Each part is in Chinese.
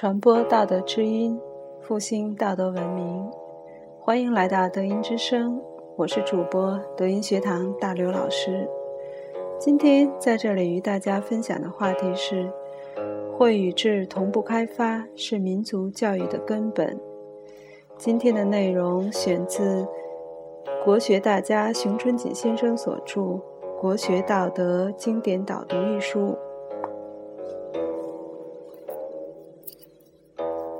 传播大德之音，复兴大德文明。欢迎来到德音之声，我是主播德音学堂大刘老师。今天在这里与大家分享的话题是：会与智同步开发是民族教育的根本。今天的内容选自国学大家熊春锦先生所著《国学道德经典导读》一书。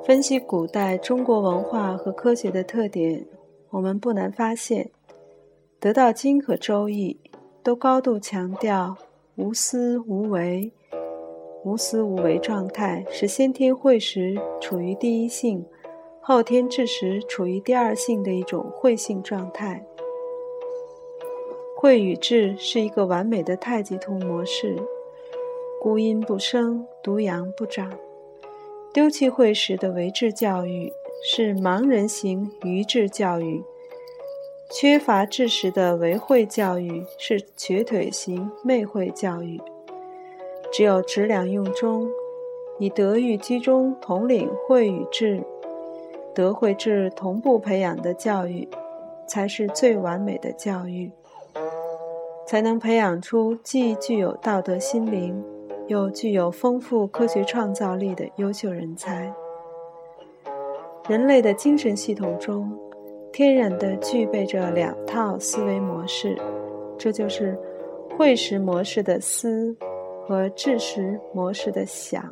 分析古代中国文化和科学的特点，我们不难发现，得道经和周易都高度强调无私无为。无私无为状态是先天慧时处于第一性，后天智时处于第二性的一种慧性状态。慧与智是一个完美的太极图模式，孤阴不生，独阳不长。丢弃慧时的唯智教育是盲人型愚智教育，缺乏智时的唯慧教育是瘸腿型昧慧教育。只有执两用中，以德育居中统领慧与智，德慧智同步培养的教育才是最完美的教育，才能培养出既具有道德心灵又具有丰富科学创造力的优秀人才。人类的精神系统中天然地具备着两套思维模式，这就是慧识模式的思和智识模式的想。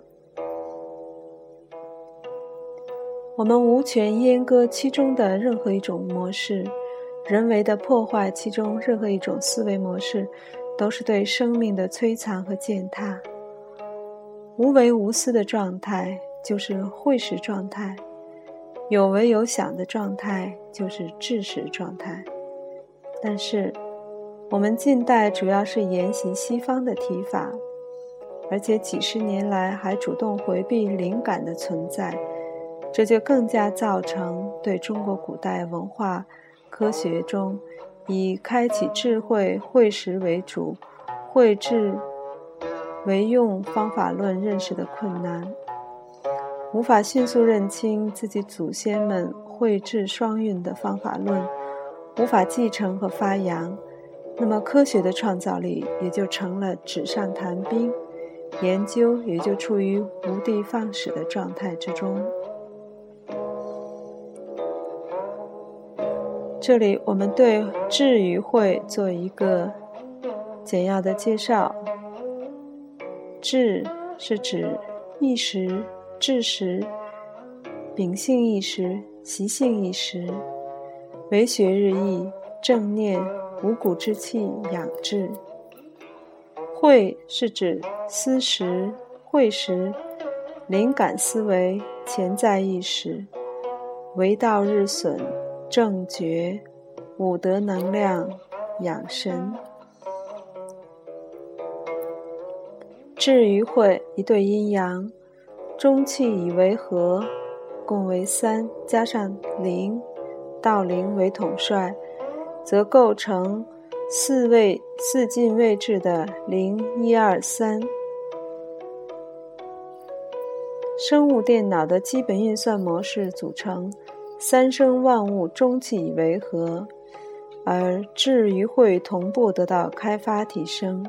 我们无权阉割其中的任何一种模式，人为地破坏其中任何一种思维模式，都是对生命的摧残和践踏。无为无私的状态就是慧识状态，有为有想的状态就是智识状态。但是我们近代主要是沿袭西方的提法，而且几十年来还主动回避灵感的存在，这就更加造成对中国古代文化科学中以开启智慧慧识为主，慧智为用方法论认识的困难，无法迅速认清自己祖先们慧智双运的方法论，无法继承和发扬，那么科学的创造力也就成了纸上谈兵，研究也就处于无的放矢的状态之中。这里我们对智与慧做一个简要的介绍。智是指意识、智识、秉性意识、习性意识，为学日益，正念五谷之气养志。慧是指思识、慧识、灵感思维、潜在意识，为道日损，正觉，五德能量，养神。智与慧一对阴阳，中气以为和，共为三，加上灵，道灵为统帅，则构成四进位制的零一二三。生物电脑的基本运算模式组成三生万物中气以为和，而智与慧同步得到开发提升。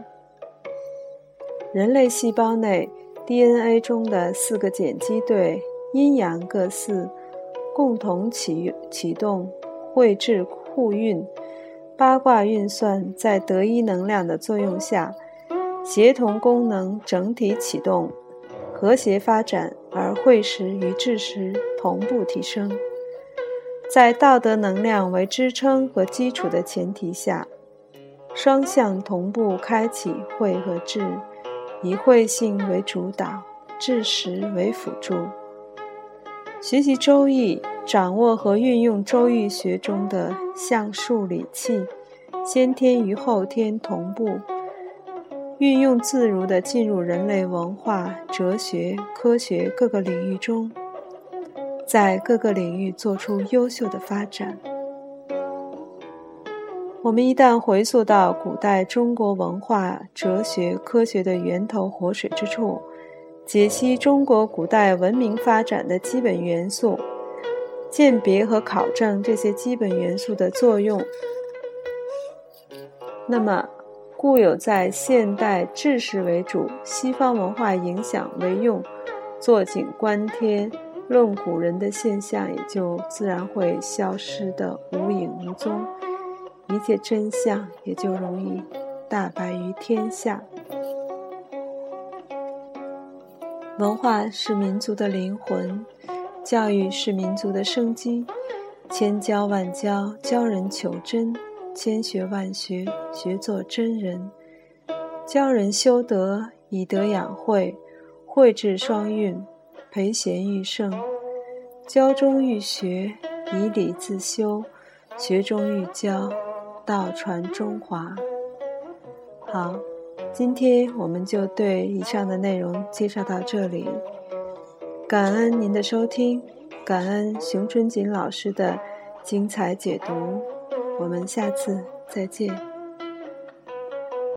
人类细胞内 DNA 中的四个碱基对阴阳各四，共同启动慧智互运，八卦运算在德一能量的作用下，协同功能整体启动，和谐发展，而慧识与智识同步提升。在道德能量为支撑和基础的前提下，双向同步开启慧和智，以慧性为主导，智识为辅助。学习周易，掌握和运用周易学中的象数理气，先天与后天同步，运用自如地进入人类文化、哲学、科学各个领域中，在各个领域做出优秀的发展。我们一旦回溯到古代中国文化、哲学、科学的源头活水之处，解析中国古代文明发展的基本元素，鉴别和考证这些基本元素的作用。那么，故有在现代制式为主、西方文化影响为用、坐井观天、论古人的现象也就自然会消失的无影无踪，一切真相也就容易大白于天下。文化是民族的灵魂，教育是民族的生机，千教万教，教人求真，千学万学，学做真人，教人修德，以德养慧，慧智双运，培贤育圣，教中育学，以理自修，学中育教，道传中华。好，今天我们就对以上的内容介绍到这里，感恩您的收听，感恩熊春锦老师的精彩解读，我们下次再见。